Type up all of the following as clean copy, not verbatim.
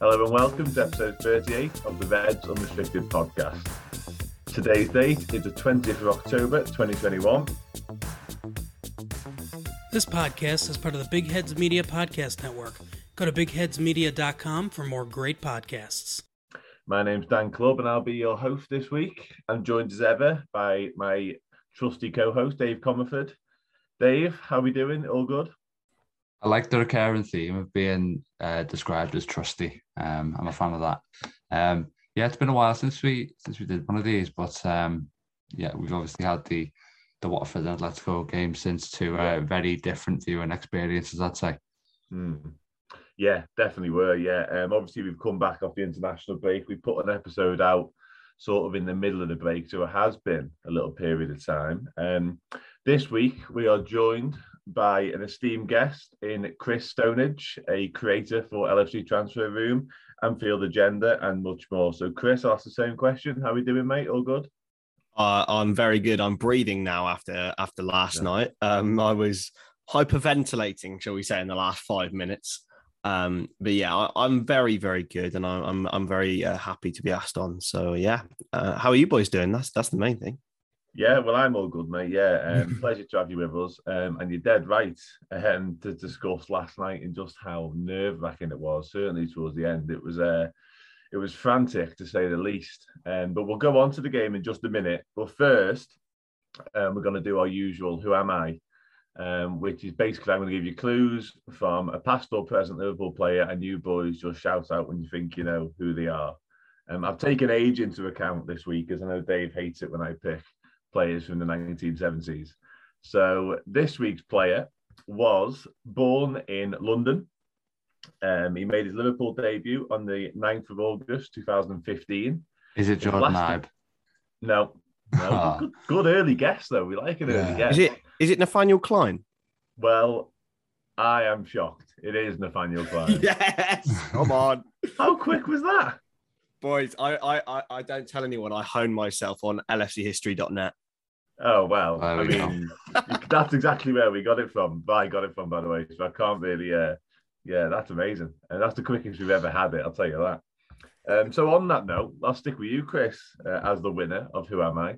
Hello and welcome to episode 38 of the Reds Unrestricted Podcast. Today's date is the 20th of October 2021. This podcast is part of the Big Heads Media Podcast Network. Go to bigheadsmedia.com for more great podcasts. My name's Dan Clubb and I'll be your host this week. I'm joined as ever by my trusty co-host, Dave Comerford. Dave, how are we doing? All good? I like the recurring theme of being described as trusty. I'm a fan of that. Yeah, it's been a while since we did one of these, but yeah, we've obviously had the Watford and Atletico game since, two very different viewing experiences, I'd say. Yeah, definitely were. Yeah, obviously we've come back off the international break. We put an episode out sort of in the middle of the break, so it has been a little period of time. This week we are joined by an esteemed guest in Chris Stonadge, a creator for LFC Transfer Room and Field Agenda and much more. So Chris, I'll ask the same question. How are we doing, mate? All good? I'm very good. I'm breathing now after last night. I was hyperventilating, shall we say, in the last 5 minutes. But yeah, I'm very, very good, and I'm very happy to be asked on. So yeah, how are you boys doing? That's the main thing. Yeah, well, I'm all good, mate. Yeah, pleasure to have you with us. And you're dead right to discuss last night and just how nerve-wracking it was. Certainly towards the end, it was frantic to say the least. But we'll go on to the game in just a minute. But first, we're going to do our usual "Who Am I," which is basically I'm going to give you clues from a past or present Liverpool player, and you boys just shout out when you think you know who they are. I've taken age into account this week, as I know Dave hates it when I pick players from the 1970s. So this week's player was born in London. He made his Liverpool debut on the 9th of August 2015. Is it Jordan Ibe? No. good early guess though. We like an early guess. Is it Nathaniel Klein? Well, I am shocked. It is Nathaniel Klein. Yes, come on. How quick was that? Boys, I don't tell anyone. I hone myself on lfchistory.net. Oh, well, I mean, that's exactly where we got it from. I got it from, by the way, so I can't really... yeah, that's amazing. And that's the quickest we've ever had it, I'll tell you that. So on that note, I'll stick with you, Chris, as the winner of Who Am I?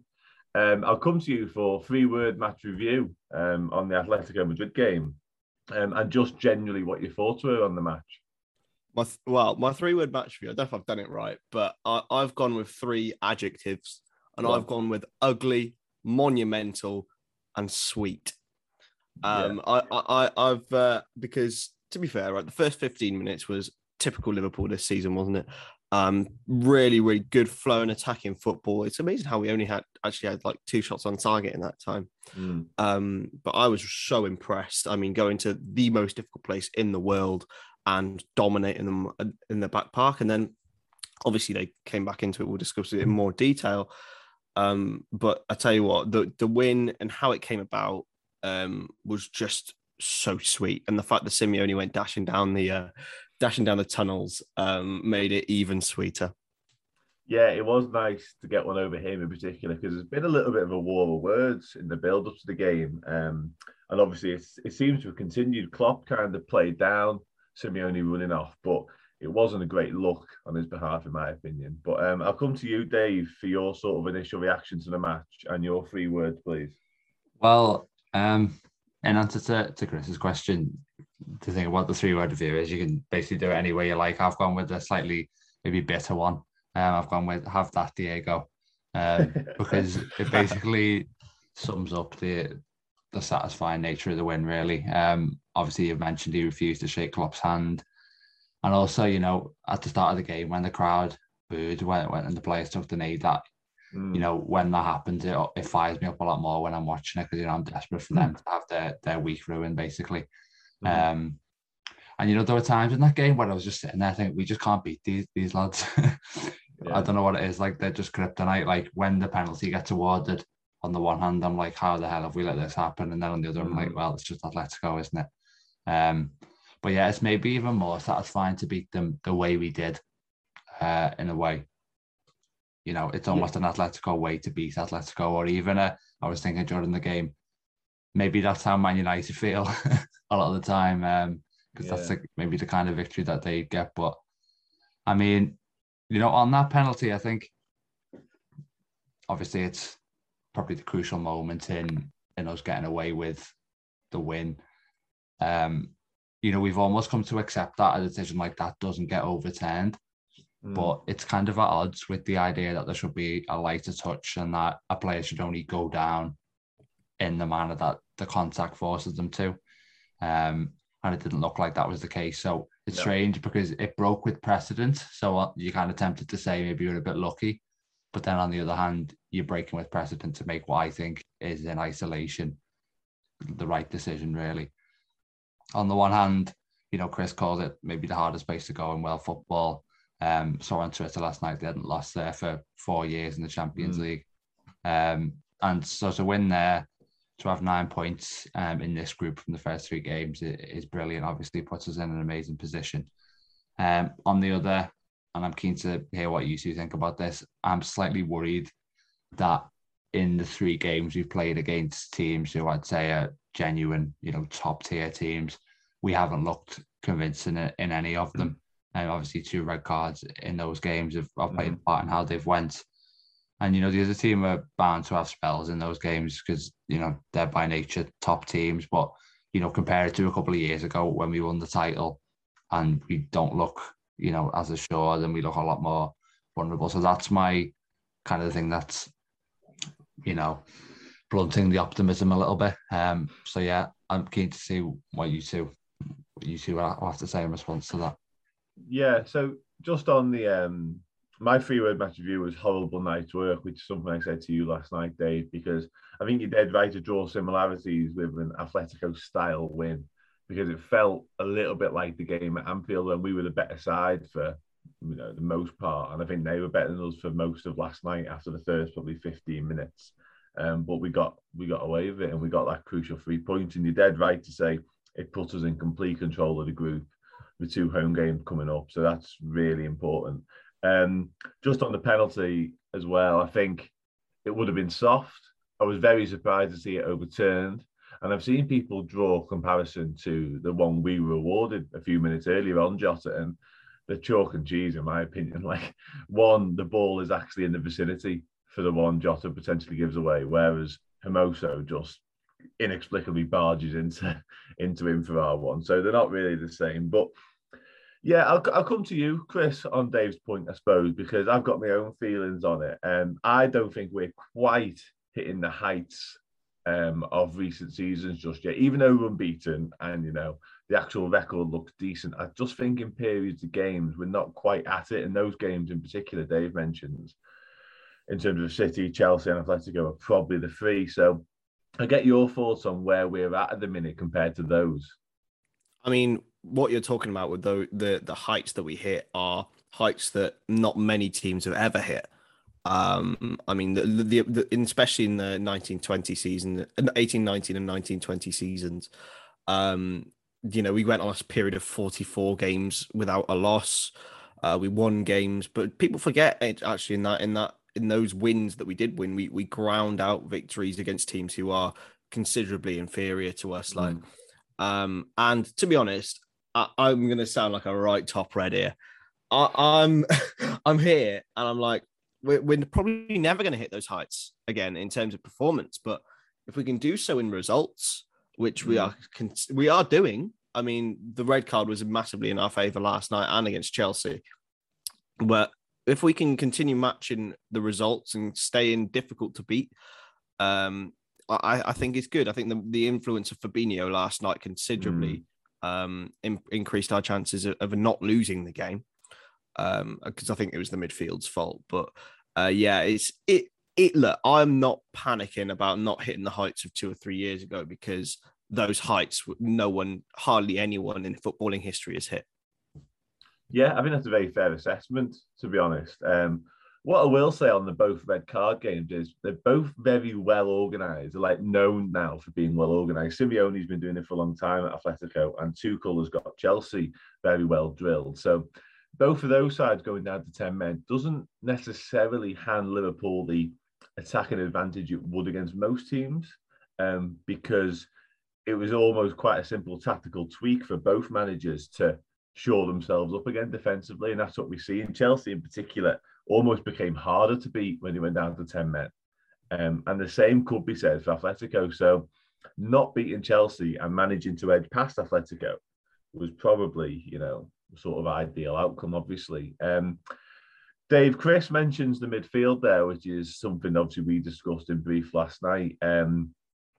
I'll come to you for three-word match review on the Atletico Madrid game and just generally what your thoughts were on the match. My three-word match review, I don't know if I've done it right, but I've gone with three adjectives, and I've gone with ugly, monumental, and sweet. I've because to be fair, right, the first 15 minutes was typical Liverpool this season, wasn't it? Really, really good flow and attacking football. It's amazing how we only had like two shots on target in that time. But I was so impressed. I mean, going to the most difficult place in the world and dominating them in the back park. And then obviously they came back into it. We'll discuss it in more detail. But I tell you what, the win and how it came about was just so sweet. And the fact that Simeone went dashing down the tunnels made it even sweeter. Yeah, it was nice to get one over him in particular because there's been a little bit of a war of words in the build-up to the game. And obviously it seems to have continued. Klopp kind of played down Simeone running off, but it wasn't a great look on his behalf in my opinion. But I'll come to you, Dave, for your sort of initial reaction to the match and your three words, please. Well, in answer to Chris's question, the thing about the three-word review is you can basically do it any way you like. I've gone with a slightly maybe bitter one. I've gone with "Have that, Diego," because it basically sums up the satisfying nature of the win, really. Obviously, you've mentioned he refused to shake Klopp's hand. And also, you know, at the start of the game, when the crowd booed, when the players took the knee, that, you know, when that happens, it fires me up a lot more when I'm watching it because, you know, I'm desperate for them to have their week ruined, basically. And, you know, there were times in that game when I was just sitting there thinking, we just can't beat these lads. I don't know what it is. Like, they're just kryptonite. Like, when the penalty gets awarded, on the one hand, I'm like, how the hell have we let this happen? And then on the other, I'm like, well, it's just Atletico, isn't it? But yeah, it's maybe even more satisfying to beat them the way we did, in a way. You know, it's almost an Atletico way to beat Atletico, or even, I was thinking during the game, maybe that's how Man United feel a lot of the time. because that's like maybe the kind of victory that they get. But I mean, you know, on that penalty, I think obviously it's probably the crucial moment in us getting away with the win. You know, we've almost come to accept that a decision like that doesn't get overturned, but it's kind of at odds with the idea that there should be a lighter touch and that a player should only go down in the manner that the contact forces them to. And it didn't look like that was the case. So it's strange because it broke with precedent. So you're kind of tempted to say maybe you're a bit lucky. But then on the other hand, you're breaking with precedent to make what I think is in isolation the right decision, really. On the one hand, you know, Chris calls it maybe the hardest place to go in world football. So on Twitter last night, they hadn't lost there for 4 years in the Champions League. And so to win there, to have 9 points in this group from the first three games is brilliant. Obviously, puts us in an amazing position. On the other, and I'm keen to hear what you two think about this, I'm slightly worried that in the three games we've played against teams who I'd say are genuine, you know, top-tier teams, we haven't looked convincing in any of them. And obviously, 2 red cards in those games have played a part in how they've went. And, you know, the other team are bound to have spells in those games because, you know, they're by nature top teams. But, you know, compare it to a couple of years ago when we won the title and we don't look, you know, as assured and we look a lot more vulnerable. So that's my kind of thing that's, you know, blunting the optimism a little bit. So, yeah, I'm keen to see what you two have to say in response to that. Yeah, so just on the... my three-word match review was horrible night's work, which is something I said to you last night, Dave, because I think you're dead right to draw similarities with an Atletico-style win, because it felt a little bit like the game at Anfield when we were the better side for, you know, the most part, and I think they were better than us for most of last night after the first probably 15 minutes. But we got away with it, and we got that crucial 3 points, and you're dead right to say it put us in complete control of the group with 2 home games coming up, so that's really important. Just on the penalty as well, I think it would have been soft. I was very surprised to see it overturned. And I've seen people draw comparison to the one we were awarded a few minutes earlier on, Jota, and the chalk and cheese, in my opinion. Like, one, the ball is actually in the vicinity for the one Jota potentially gives away, whereas Hermoso just inexplicably barges into him for our one. So they're not really the same. But yeah, I'll come to you, Chris, on Dave's point, I suppose, because I've got my own feelings on it. I don't think we're quite hitting the heights of recent seasons just yet, even though we're unbeaten and, you know, the actual record looks decent. I just think in periods of games, we're not quite at it. And those games in particular, Dave mentions, in terms of City, Chelsea and Atletico are probably the three. So I get your thoughts on where we're at the minute compared to those. I mean, what you're talking about with the heights that we hit are heights that not many teams have ever hit. I mean, especially in the 1920 season, 1819 and 1920 seasons, you know, we went on a period of 44 games without a loss. We won games, but people forget it, actually in those wins that we did win, we ground out victories against teams who are considerably inferior to us. Like, and to be honest, I'm going to sound like a right top red here. I'm here and I'm like, we're probably never going to hit those heights again in terms of performance. But if we can do so in results, which we are doing, I mean, the red card was massively in our favour last night and against Chelsea. But if we can continue matching the results and staying difficult to beat, I think it's good. I think the influence of Fabinho last night considerably increased our chances of not losing the game, because I think it was the midfield's fault. But yeah, it's look, I'm not panicking about not hitting the heights of 2 or 3 years ago, because those heights, hardly anyone in footballing history has hit. Yeah, I think that's a very fair assessment, to be honest. What I will say on the both red card games is they're both very well organised. They're like known now for being well organised. Simeone's been doing it for a long time at Atletico, and Tuchel has got Chelsea very well drilled. So both of those sides going down to 10 men doesn't necessarily hand Liverpool the attacking advantage it would against most teams, because it was almost quite a simple tactical tweak for both managers to shore themselves up again defensively, and that's what we see. In Chelsea in particular, almost became harder to beat when they went down to 10 men. And the same could be said for Atletico. So not beating Chelsea and managing to edge past Atletico was probably, you know, sort of ideal outcome, obviously. Dave, Chris mentions the midfield there, which is something obviously we discussed in brief last night, and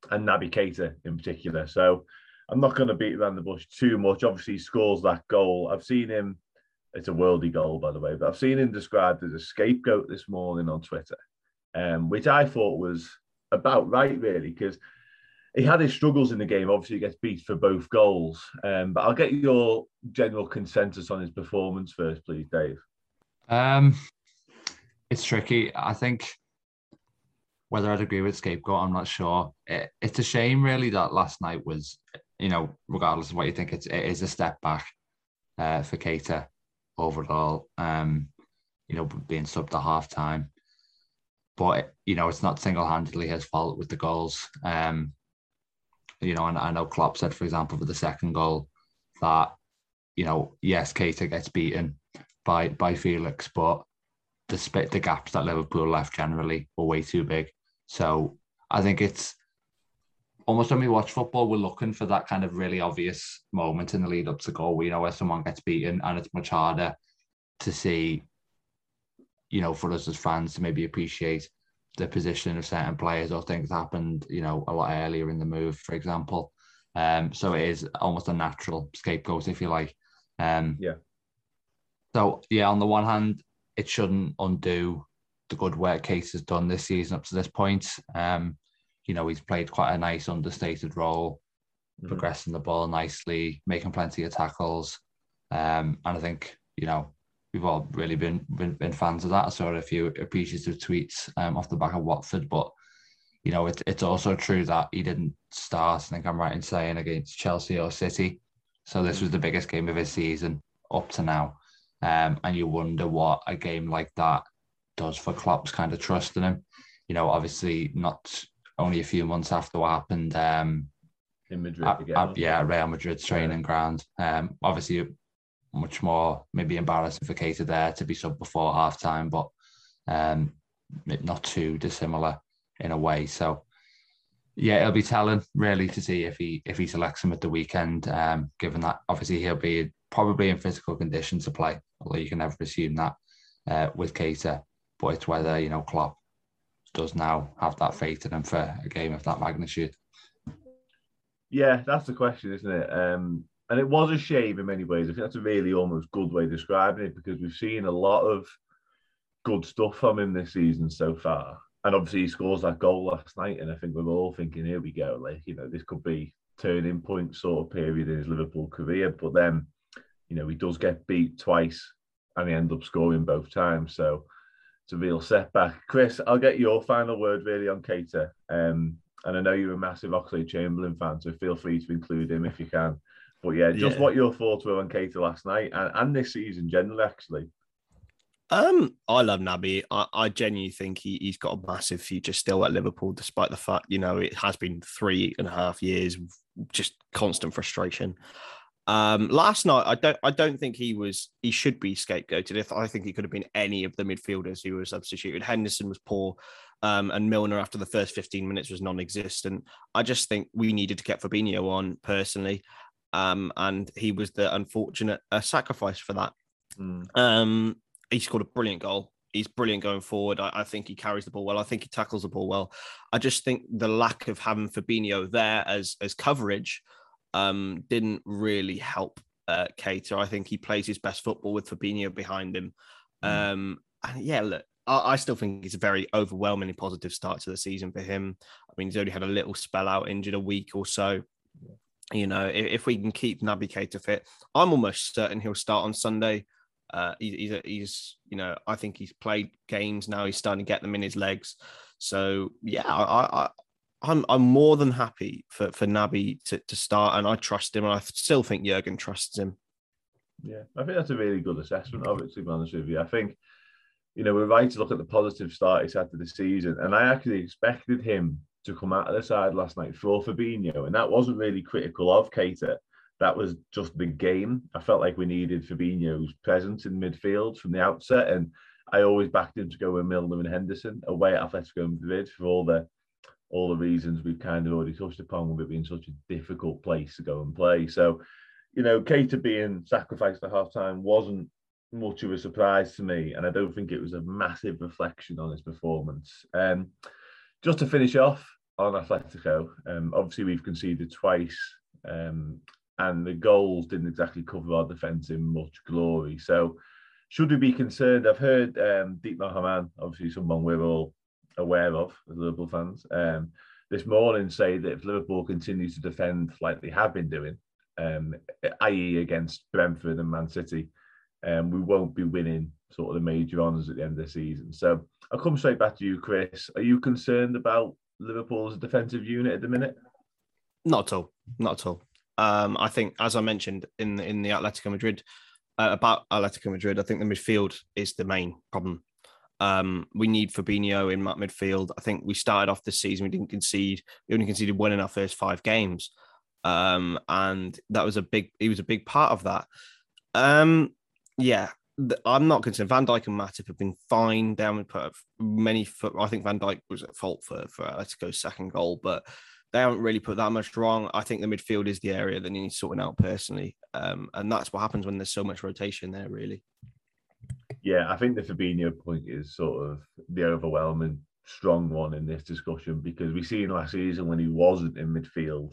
Naby Keita in particular. So I'm not going to beat around the bush too much. Obviously, he scores that goal. I've seen him, it's a worldie goal, by the way, but I've seen him described as a scapegoat this morning on Twitter, which I thought was about right, really, because he had his struggles in the game. Obviously, he gets beat for both goals. But I'll get your general consensus on his performance first, please, Dave. It's tricky. I think whether I'd agree with scapegoat, I'm not sure. It's a shame, really, that last night was, you know, regardless of what you think, it is a step back for Keita overall, you know, being subbed at half-time. But, you know, it's not single-handedly his fault with the goals. You know, and I know Klopp said, for example, for the second goal that, you know, yes, Keita gets beaten by Felix, but the gaps that Liverpool left generally were way too big. So I think it's almost when we watch football, we're looking for that kind of really obvious moment in the lead up to goal, you know, where someone gets beaten, and it's much harder to see, you know, for us as fans to maybe appreciate the position of certain players or things happened, you know, a lot earlier in the move, for example. So it is almost a natural scapegoat, if you like. Yeah. So, yeah, on the one hand, it shouldn't undo the good work Keita has done this season up to this point. You know, he's played quite a nice understated role, progressing the ball nicely, making plenty of tackles. And I think, you know, we've all really been fans of that. I saw a few appreciative tweets off the back of Watford, but, you know, it's also true that he didn't start, I think I'm right in saying, against Chelsea or City. So this was the biggest game of his season up to now. And you wonder what a game like that does for Klopp's kind of trust in him. You know, obviously not only a few months after what happened in Madrid again. Real Madrid's training ground. Obviously much more maybe embarrassing for Keita there to be subbed before half-time, but not too dissimilar in a way. So, yeah, it'll be telling really to see if he selects him at the weekend, given that obviously he'll be probably in physical condition to play, although you can never assume that with Keita. But it's whether, you know, Klopp does now have that faith in him for a game of that magnitude. Yeah, that's the question, isn't it? And it was a shame in many ways. I think that's a really almost good way of describing it, because we've seen a lot of good stuff from him this season so far. And obviously he scores that goal last night, and I think we're all thinking, here we go, like, you know, this could be turning point sort of period in his Liverpool career. But then, you know, he does get beat twice and he ends up scoring both times. So it's a real setback. Chris, I'll get your final word really on Keita. And I know you're a massive Oxlade-Chamberlain fan, so feel free to include him if you can. But yeah, just what your thoughts were on Keita last night and this season generally, actually. I love Naby. I genuinely think he's got a massive future still at Liverpool, despite the fact, you know, it has been 3.5 years of just constant frustration. Last night, I don't think he should be scapegoated. I think he could have been any of the midfielders who were substituted. Henderson was poor, and Milner after the first 15 minutes was non-existent. I just think we needed to get Fabinho on personally, and he was the unfortunate sacrifice for that. He scored a brilliant goal. He's brilliant going forward. I think he carries the ball well. I think he tackles the ball well. I just think the lack of having Fabinho there as coverage didn't really help Keita. I think he plays his best football with Fabinho behind him. And yeah, look, I still think it's a very overwhelmingly positive start to the season for him. I mean, he's only had a little spell out, injured a week or so. You know, if we can keep Naby Keita fit, I'm almost certain he'll start on Sunday. He's, you know, I think he's played games now. He's starting to get them in his legs. So yeah, I'm more than happy for Naby to start, and I trust him, and I still think Jürgen trusts him. Yeah, I think that's a really good assessment of it, to be honest with you. I think, you know, we're right to look at the positive start he's had to the season, and I actually expected him to come out of the side last night for Fabinho, and that wasn't really critical of Keita. That was just the game. I felt like we needed Fabinho's presence in midfield from the outset, and I always backed him to go with Milner and Henderson away at Atletico Madrid for all the reasons we've kind of already touched upon, with it being such a difficult place to go and play. So, you know, Keita being sacrificed at halftime wasn't much of a surprise to me, and I don't think it was a massive reflection on his performance. Just to finish off on Atletico, obviously we've conceded twice, and the goals didn't exactly cover our defence in much glory. So should we be concerned? I've heard Dietmar Hamann, obviously someone we're all aware of as Liverpool fans, this morning say that if Liverpool continue to defend like they have been doing, i.e. against Brentford and Man City, we won't be winning sort of the major honours at the end of the season. So I'll come straight back to you, Chris. Are you concerned about Liverpool's defensive unit at the minute? Not at all. I think, as I mentioned in the Atletico Madrid, I think the midfield is the main problem. We need Fabinho in that midfield. I think we started off this season, we didn't concede. We only conceded one in our first 5 games. And that was a big part of that. I'm not concerned. Van Dijk and Matip have been fine. They haven't put many foot. I think Van Dijk was at fault for Atletico's second goal, but they haven't really put that much wrong. I think the midfield is the area that needs sorting out personally. And that's what happens when there's so much rotation there, really. Yeah, I think the Fabinho point is sort of the overwhelming strong one in this discussion, because we seen last season when he wasn't in midfield,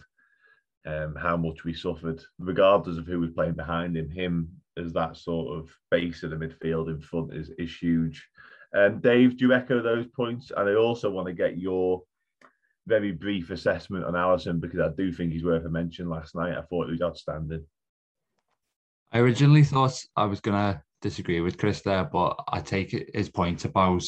how much we suffered, regardless of who was playing behind him. Him as that sort of base of the midfield in front is huge. Dave, do you echo those points? And I also want to get your very brief assessment on Alisson, because I do think he's worth a mention last night. I thought he was outstanding. I originally thought I was going to disagree with Chris there, but I take his point about,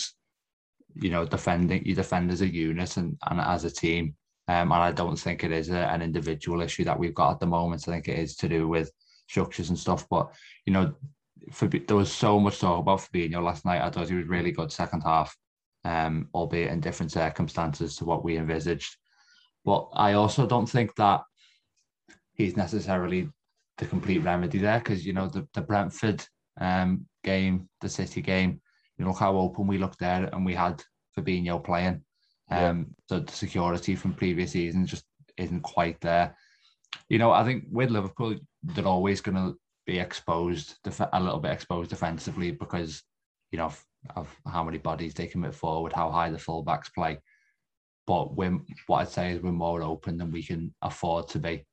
you know, defending, you defend as a unit and as a team. And I don't think it is an individual issue that we've got at the moment. I think it is to do with structures and stuff. But, you know, there was so much talk about Fabinho last night. I thought he was really good second half, albeit in different circumstances to what we envisaged. But I also don't think that he's necessarily the complete remedy there, because, you know, the Brentford game, the City game, you know, look how open we looked there and we had Fabinho playing. So the security from previous seasons just isn't quite there. You know, I think with Liverpool, they're always going to be a little bit exposed defensively, because, you know, of how many bodies they commit forward, how high the fullbacks play. But what I'd say is we're more open than we can afford to be.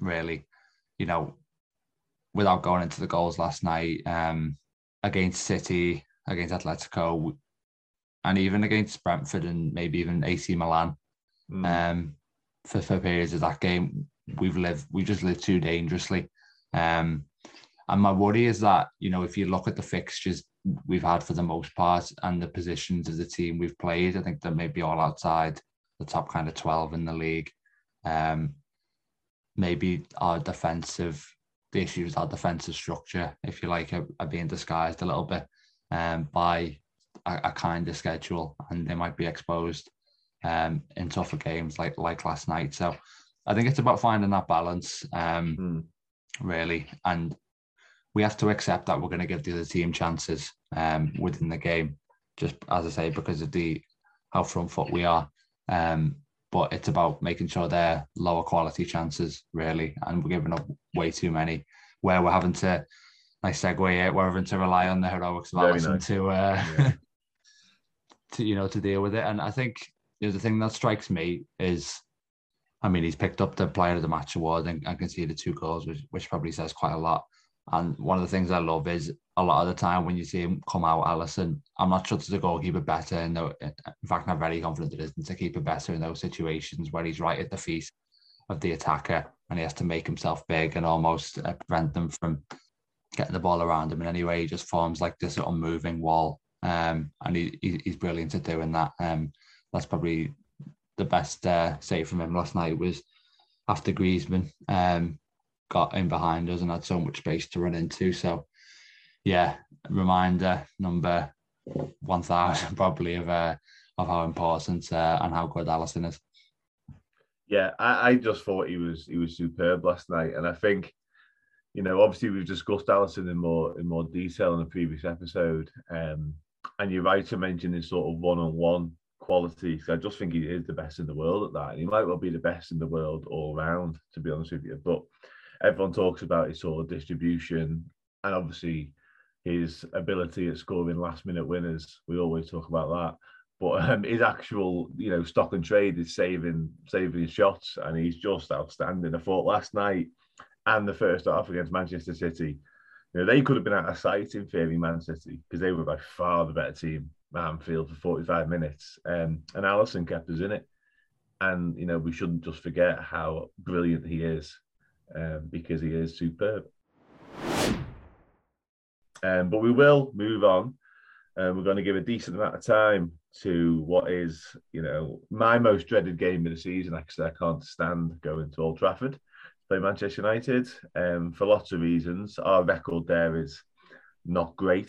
Really, you know, without going into the goals last night, against City, against Atletico, and even against Brentford and maybe even AC Milan, for periods of that game, we've just lived too dangerously. And my worry is that, you know, if you look at the fixtures we've had for the most part and the positions of the team we've played, I think they're maybe all outside the top kind of 12 in the league. Maybe the issues with our defensive structure, if you like, are being disguised a little bit by a kind of schedule, and they might be exposed in tougher games like last night. So I think it's about finding that balance, really. And we have to accept that we're going to give the other team chances within the game, just as I say, because of how front foot we are. But it's about making sure they're lower quality chances, really. And we're giving up way too many, where we're having to, nice segue here, we're having to rely on the heroics of Alisson to deal with it. And I think, you know, the thing that strikes me is, I mean, he's picked up the Player of the Match award and conceded 2 goals, which probably says quite a lot. And one of the things I love is, a lot of the time when you see him come out, Alisson, I'm not sure there's a goalkeeper better. In fact, I'm very confident there isn't a keeper better in those situations where he's right at the feet of the attacker and he has to make himself big and almost prevent them from getting the ball around him in any way. He just forms like this sort of moving wall, and he's brilliant at doing that. That's probably the best save from him last night, was after Griezmann got in behind us and had so much space to run into. So, yeah, reminder number 1,000 probably of of how important and how good Alisson is. Yeah, I just thought he was superb last night, and I think, you know, obviously we've discussed Alisson in more detail in the previous episode, and you're right to mention his sort of one-on-one quality. I just think he is the best in the world at that, and he might well be the best in the world all round, to be honest with you. But everyone talks about his sort of distribution, and obviously his ability at scoring last-minute winners. We always talk about that. But his actual, you know, stock and trade is saving his shots, and he's just outstanding. I thought last night and the first half against Manchester City, you know, they could have been out of sight in theory, Man City, because they were by far the better team at Anfield for 45 minutes. And Alisson kept us in it. And, you know, we shouldn't just forget how brilliant he is, because he is superb. But we will move on. We're going to give a decent amount of time to what is, you know, my most dreaded game of the season. Actually, I can't stand going to Old Trafford to play Manchester United for lots of reasons. Our record there is not great.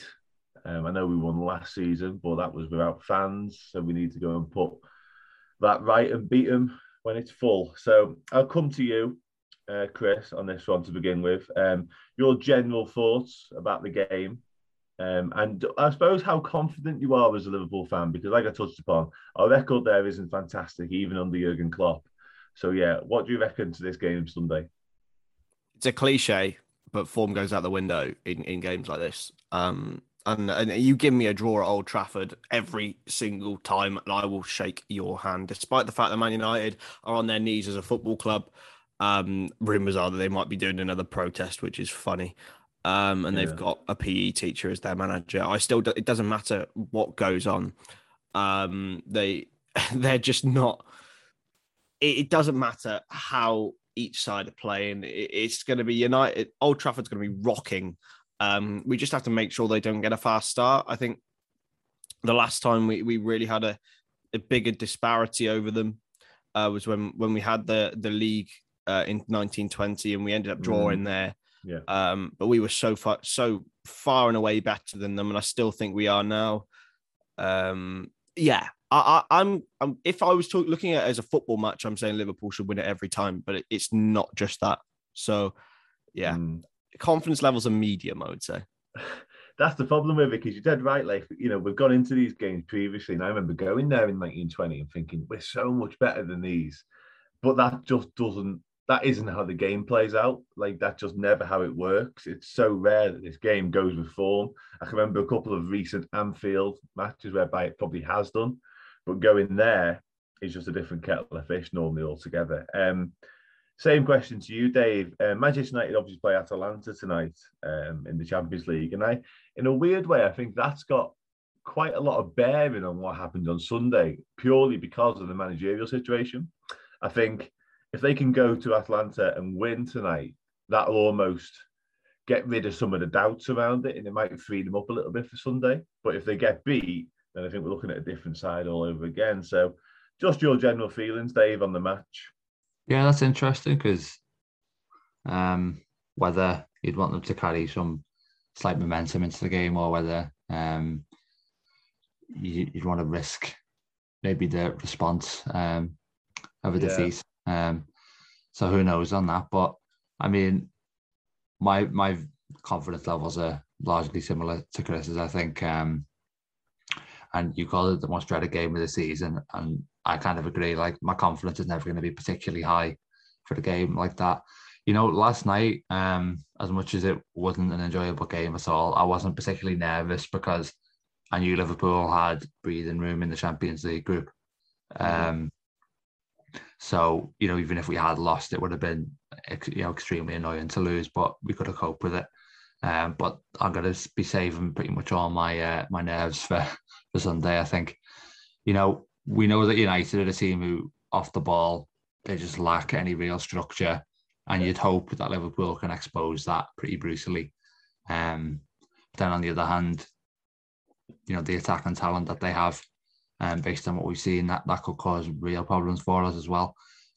I know we won last season, but that was without fans. So we need to go and put that right and beat them when it's full. So I'll come to you, Chris, on this one to begin with. Your general thoughts about the game. And I suppose how confident you are as a Liverpool fan, because like I touched upon, our record there isn't fantastic, even under Jürgen Klopp. So, yeah, what do you reckon to this game Sunday? It's a cliche, but form goes out the window in games like this. And you give me a draw at Old Trafford every single time, and I will shake your hand, despite the fact that Man United are on their knees as a football club. Rumours are that they might be doing another protest, which is funny. And they've got a PE teacher as their manager. It doesn't matter what goes on. They're just not. It doesn't matter how each side are playing. It's going to be United. Old Trafford's going to be rocking. We just have to make sure they don't get a fast start. I think the last time we really had a bigger disparity over them was when we had the league in 1920, and we ended up drawing there. Yeah. But we were so far and away better than them, and I still think we are now. I'm. If I was looking at it as a football match, I'm saying Liverpool should win it every time, but it's not just that. So, yeah, confidence levels are medium, I would say. That's the problem with it, because you're dead right. Like, you know, we've gone into these games previously, and I remember going there in 1920 and thinking we're so much better than these, but that just doesn't. That isn't how the game plays out. Like, that's just never how it works. It's so rare that this game goes with form. I can remember a couple of recent Anfield matches whereby it probably has done, but going there is just a different kettle of fish normally altogether. Same question to you, Dave. Manchester United obviously play Atalanta tonight in the Champions League, and in a weird way, I think that's got quite a lot of bearing on what happened on Sunday, purely because of the managerial situation. I think if they can go to Atlanta and win tonight, that'll almost get rid of some of the doubts around it, and it might free them up a little bit for Sunday. But if they get beat, then I think we're looking at a different side all over again. So just your general feelings, Dave, on the match. Yeah, that's interesting, because whether you'd want them to carry some slight momentum into the game, or whether you'd want to risk maybe the response of a defeat. So who knows on that? But I mean, my confidence levels are largely similar to Chris's, I think. And you call it the most dreaded game of the season, and I kind of agree. Like, my confidence is never going to be particularly high for the game like that. You know, last night, as much as it wasn't an enjoyable game at all, I wasn't particularly nervous, because I knew Liverpool had breathing room in the Champions League group. So, you know, even if we had lost, it would have been, you know, extremely annoying to lose, but we could have coped with it. But I'm going to be saving pretty much all my my nerves for Sunday, I think. You know, we know that United are a team who, off the ball, they just lack any real structure, and you'd hope that Liverpool can expose that pretty brutally. Then on the other hand, you know, the attack and talent that they have, based on what we've seen, that could cause real problems for us as well.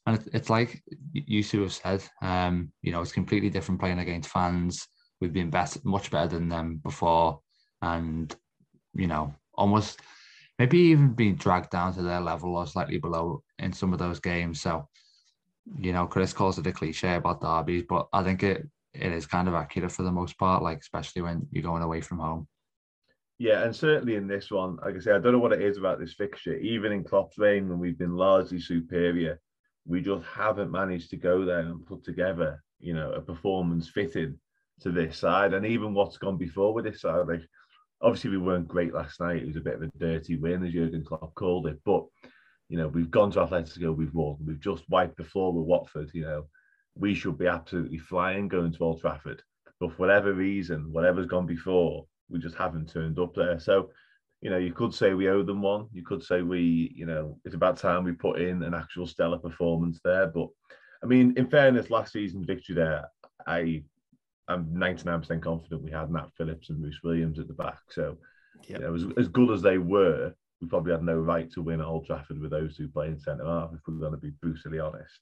And it's like you two have said, you know, it's completely different playing against fans. We've been much better than them before. And, you know, almost maybe even being dragged down to their level or slightly below in some of those games. So, you know, Chris calls it a cliche about derbies, but I think it is kind of accurate for the most part, like especially when you're going away from home. Yeah, and certainly in this one, like I say, I don't know what it is about this fixture. Even in Klopp's reign, when we've been largely superior, we just haven't managed to go there and put together, you know, a performance fitting to this side. And even what's gone before with this side, like obviously we weren't great last night. It was a bit of a dirty win, as Jürgen Klopp called it. But, you know, we've gone to Atletico, we've won. We've just wiped the floor with Watford, you know. We should be absolutely flying going to Old Trafford. But for whatever reason, whatever's gone before, we just haven't turned up there. So, you know, you could say we owe them one. You could say we, you know, it's about time we put in an actual stellar performance there. But, I mean, in fairness, last season's victory there, I'm 99% confident we had Nat Phillips and Bruce Williams at the back. So, yep, you know, as good as they were, we probably had no right to win at Old Trafford with those two playing centre-half, if we're going to be brutally honest.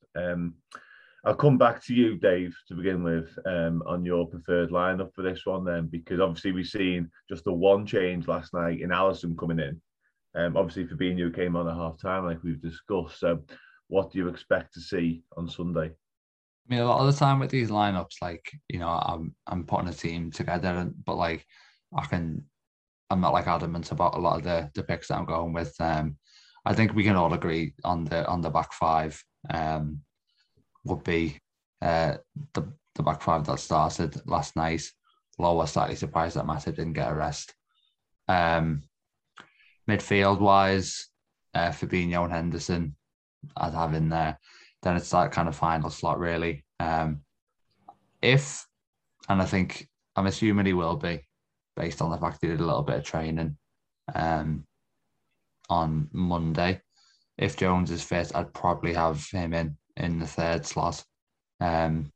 I'll come back to you, Dave, to begin with, on your preferred lineup for this one then, because obviously we've seen just the one change last night in Alisson coming in. Obviously Fabinho came on at half-time, like we've discussed. So what do you expect to see on Sunday? I mean, a lot of the time with these lineups, like, you know, I'm putting a team together, but like I'm not like adamant about a lot of the picks that I'm going with. I think we can all agree on the back five. Would be the back five that started last night. Lower, slightly surprised that Matip didn't get a rest. Midfield-wise, Fabinho and Henderson, I'd have in there. Then it's that kind of final slot, really. I'm assuming he will be, based on the fact he did a little bit of training on Monday. If Jones is fit, I'd probably have him in the third slot. And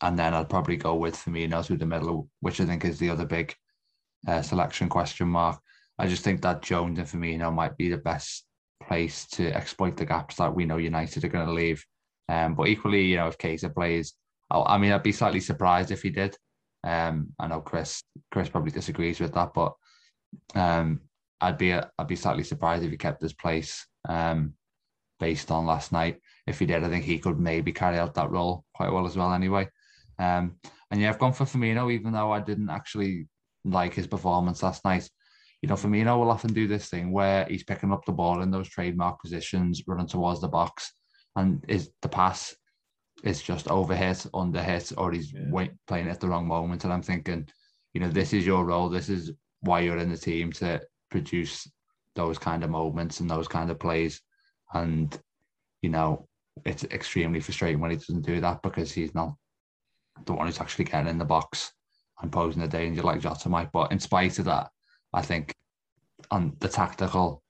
then I'd probably go with Firmino through the middle, which I think is the other big selection question mark. I just think that Jones and Firmino might be the best place to exploit the gaps that we know United are going to leave. But equally, you know, if Keita plays, I'd be slightly surprised if he did. I know Chris probably disagrees with that, but I'd be slightly surprised if he kept his place based on last night. If he did, I think he could maybe carry out that role quite well as well anyway. And yeah, I've gone for Firmino, even though I didn't actually like his performance last night. You know, Firmino will often do this thing where he's picking up the ball in those trademark positions, running towards the box, and the pass is just overhit, underhit, or he's playing it at the wrong moment. And I'm thinking, you know, this is your role. This is why you're in the team, to produce those kind of moments and those kind of plays. And, you know, it's extremely frustrating when he doesn't do that, because he's not the one who's actually getting in the box and posing the danger like Jota might. But in spite of that, I think on the tactical,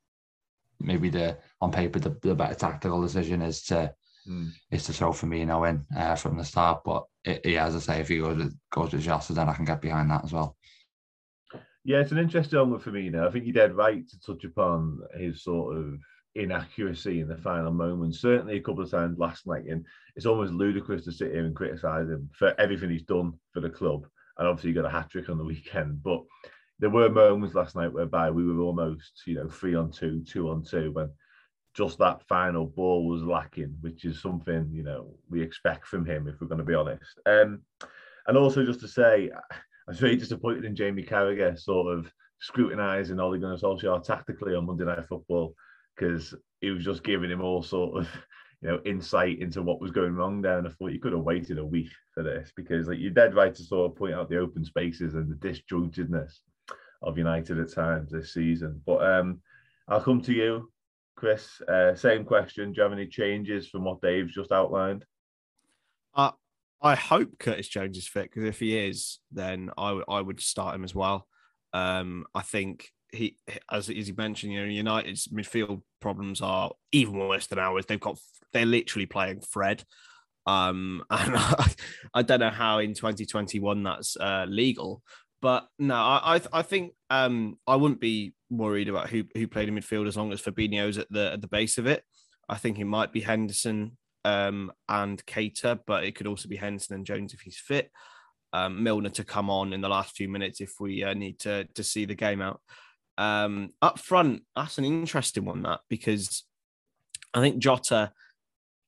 maybe on paper, the better tactical decision is to throw Firmino in from the start. But as I say, if he goes with Jota, then I can get behind that as well. Yeah, it's an interesting one with Firmino. I think you're dead right to touch upon his sort of inaccuracy in the final moment, certainly a couple of times last night, and it's almost ludicrous to sit here and criticise him for everything he's done for the club, and obviously he got a hat-trick on the weekend, but there were moments last night whereby we were almost, you know, 3-on-2, 2-on-2, when just that final ball was lacking, which is something, you know, we expect from him, if we're going to be honest. And also just to say, I was very disappointed in Jamie Carragher sort of scrutinising Ole Gunnar Solskjaer tactically on Monday Night Football, because he was just giving him all sort of, you know, insight into what was going wrong there. And I thought you could have waited a week for this, because like you're dead right to sort of point out the open spaces and the disjointedness of United at times this season. But I'll come to you, Chris. Same question. Do you have any changes from what Dave's just outlined? I hope Curtis Jones is fit, because if he is, then I would start him as well. I think he, as he mentioned, you know, United's midfield problems are even worse than ours. They're literally playing Fred, and I don't know how in 2021 that's legal. But no, I think I wouldn't be worried about who played in midfield, as long as Fabinho's at the base of it. I think it might be Henderson and Keita, but it could also be Henderson and Jones if he's fit. Milner to come on in the last few minutes if we need to see the game out. Up front, that's an interesting one, Matt, because I think Jota,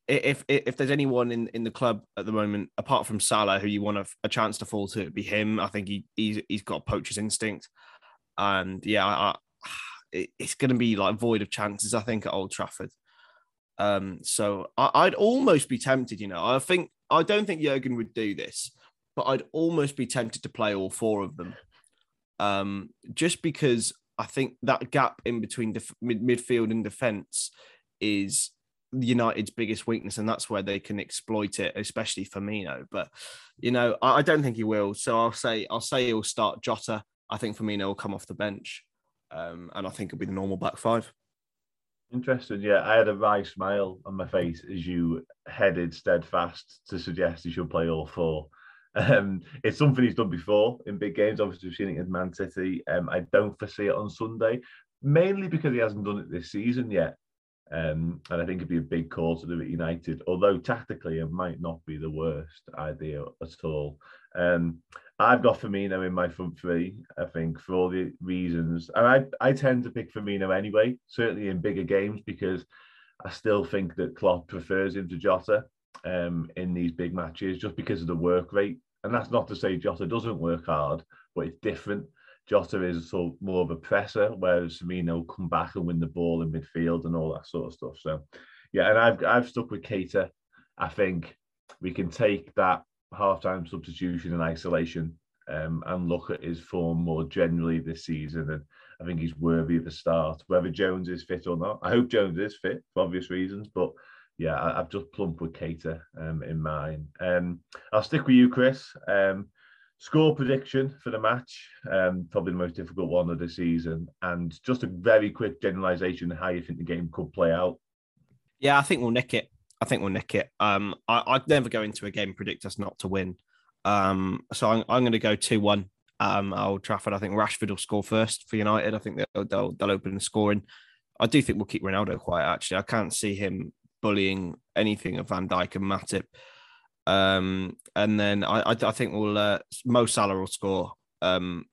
if there's anyone in the club at the moment, apart from Salah, who you want a chance to fall to, it'd be him. I think he's got a poacher's instinct. And yeah, it's going to be like void of chances, I think, at Old Trafford. So I'd almost be tempted, you know. I don't think Jürgen would do this, but I'd almost be tempted to play all four of them, just because I think that gap in between midfield and defence is United's biggest weakness, and that's where they can exploit it, especially Firmino. But you know, I don't think he will. So I'll say he'll start Jota. I think Firmino will come off the bench, and I think it'll be the normal back five. Interesting, yeah. I had a wry smile on my face as you headed steadfast to suggest he should play all four. It's something he's done before in big games. Obviously, we've seen it in Man City. I don't foresee it on Sunday, mainly because he hasn't done it this season yet. And I think it'd be a big call to do it at United, although tactically it might not be the worst idea at all. I've got Firmino in my front three, I think, for all the reasons. And I tend to pick Firmino anyway, certainly in bigger games, because I still think that Klopp prefers him to Jota in these big matches just because of the work rate. And that's not to say Jota doesn't work hard, but it's different. Jota is sort of more of a presser, whereas Firmino come back and win the ball in midfield and all that sort of stuff. So, yeah, and I've stuck with Keita. I think we can take that half-time substitution and isolation and look at his form more generally this season. And I think he's worthy of a start, whether Jones is fit or not. I hope Jones is fit for obvious reasons, but yeah, I've just plumped with Keita in mine. I'll stick with you, Chris. Score prediction for the match, probably the most difficult one of the season, and just a very quick generalisation of how you think the game could play out. Yeah, I think we'll nick it. I'd never go into a game predict us not to win. So I'm going to go 2-1 at Old Trafford. I think Rashford will score first for United. I think they'll open the scoring. I do think we'll keep Ronaldo quiet, actually. I can't see him bullying anything of Van Dijk and Matip. And then I think we'll Mo Salah will score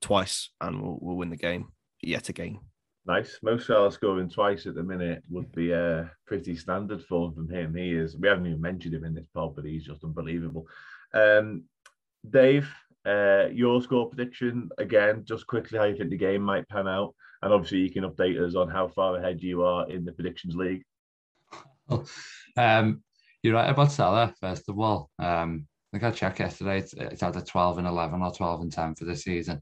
twice, and we'll win the game yet again. Nice. Mo Salah scoring twice at the minute would be a pretty standard form from him. He is. We haven't even mentioned him in this pod, but he's just unbelievable. Dave, your score prediction again, just quickly how you think the game might pan out, and obviously you can update us on how far ahead you are in the predictions league. You're right about Salah, first of all. I think I checked yesterday, it's either 12-11 or 12-10 for this season.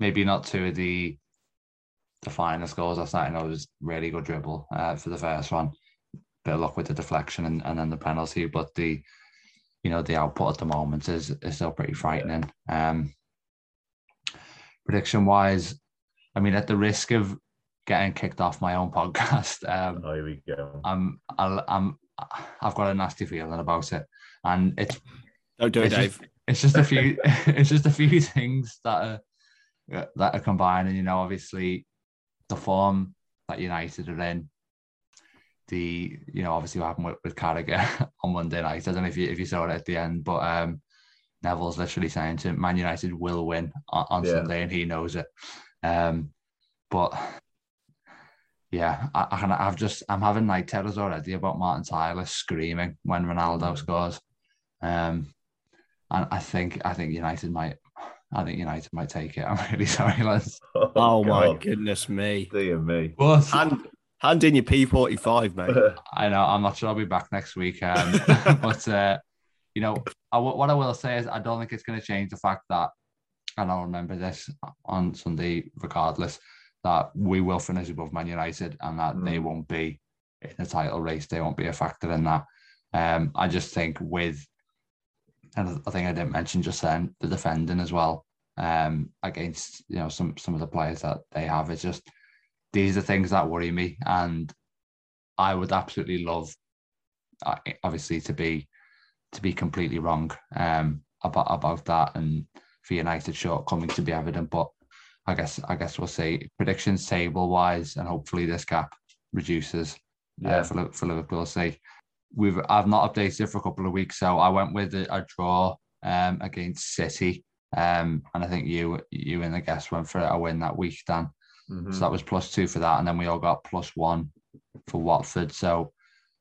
Maybe not two of the final scores last night. I know it was really good dribble for the first one. Bit of luck with the deflection and then the penalty, but the output at the moment is still pretty frightening. Prediction-wise, I mean, at the risk of getting kicked off my own podcast, here we go. I've got a nasty feeling about it, and it's don't do it, Dave. It's just a few things that are combining. You know, obviously the form that United are in, obviously what happened with Carragher on Monday night. I don't know if you saw it at the end, but Neville's literally saying to him, Man United will win on Sunday, and he knows it. But. Yeah, I'm having night terrors already about Martin Tyler screaming when Ronaldo scores, and I think United might take it. I'm really sorry, lads. Oh my goodness me! Dear me. But hand in your P45, mate. I know. I'm not sure I'll be back next week. But what I will say is I don't think it's going to change the fact that, and I'll remember this on Sunday regardless, that we will finish above Man United and that they won't be in the title race. They won't be a factor in that. I just think and I think I didn't mention just then, the defending as well against some of the players that they have. It's just, these are things that worry me, and I would absolutely love, obviously, to be completely wrong about that and for United shortcomings to be evident, but I guess we'll see. Predictions table-wise, and hopefully this gap reduces for Liverpool. See, I've not updated it for a couple of weeks, so I went with a draw against City, and I think you and the guest went for a win that week, Dan. So that was +2 for that. And then we all got +1 for Watford. So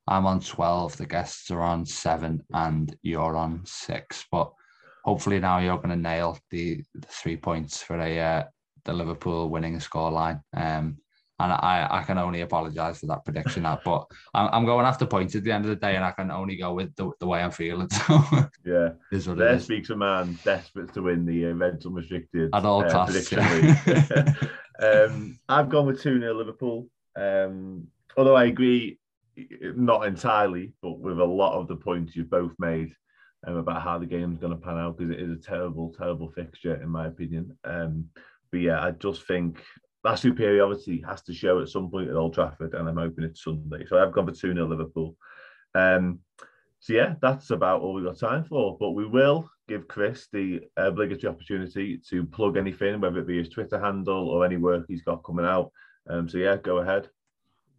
I'm on 12, the guests are on 7, and you're on 6. But hopefully now you're going to nail the 3 points for the Liverpool winning scoreline. And I can only apologise for that prediction, but I'm going after points at the end of the day, and I can only go with the way I'm feeling. So yeah, there speaks a man desperate to win the Reds Unrestricted at all costs. Yeah. I've gone with 2-0 Liverpool. Although I agree, not entirely, but with a lot of the points you've both made about how the game's going to pan out, because it is a terrible, terrible fixture in my opinion. But yeah, I just think that superiority has to show at some point at Old Trafford, and I'm hoping it's Sunday. So I've gone for 2-0 Liverpool. So yeah, that's about all we've got time for. But we will give Chris the obligatory opportunity to plug anything, whether it be his Twitter handle or any work he's got coming out. So yeah, go ahead.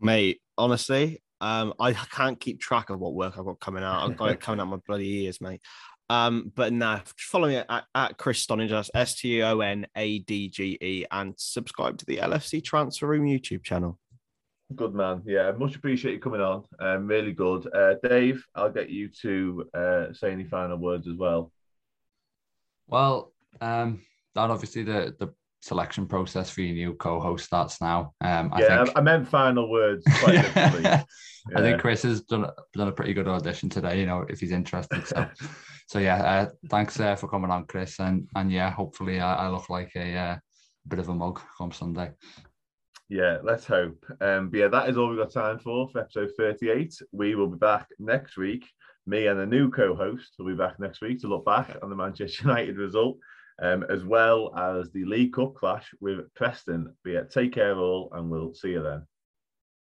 Mate, honestly, I can't keep track of what work I've got coming out. I've got it coming out my bloody ears, mate. But no, follow me at Chris Stonadge, that's Stonadge, and subscribe to the LFC Transfer Room YouTube channel. Good man. Yeah, much appreciate you coming on. Really good. Dave, I'll get you to say any final words as well. Well, that obviously the selection process for your new co-host starts now. I meant final words. Quite yeah. I think Chris has done a pretty good audition today, if he's interested. So yeah, thanks for coming on, Chris. And yeah, hopefully I look like a bit of a mug come Sunday. Yeah, let's hope. But yeah, that is all we've got time for episode 38. We will be back next week. Me and a new co-host will be back next week to look back on the Manchester United result, as well as the League Cup clash with Preston. But yeah, take care all, and we'll see you then.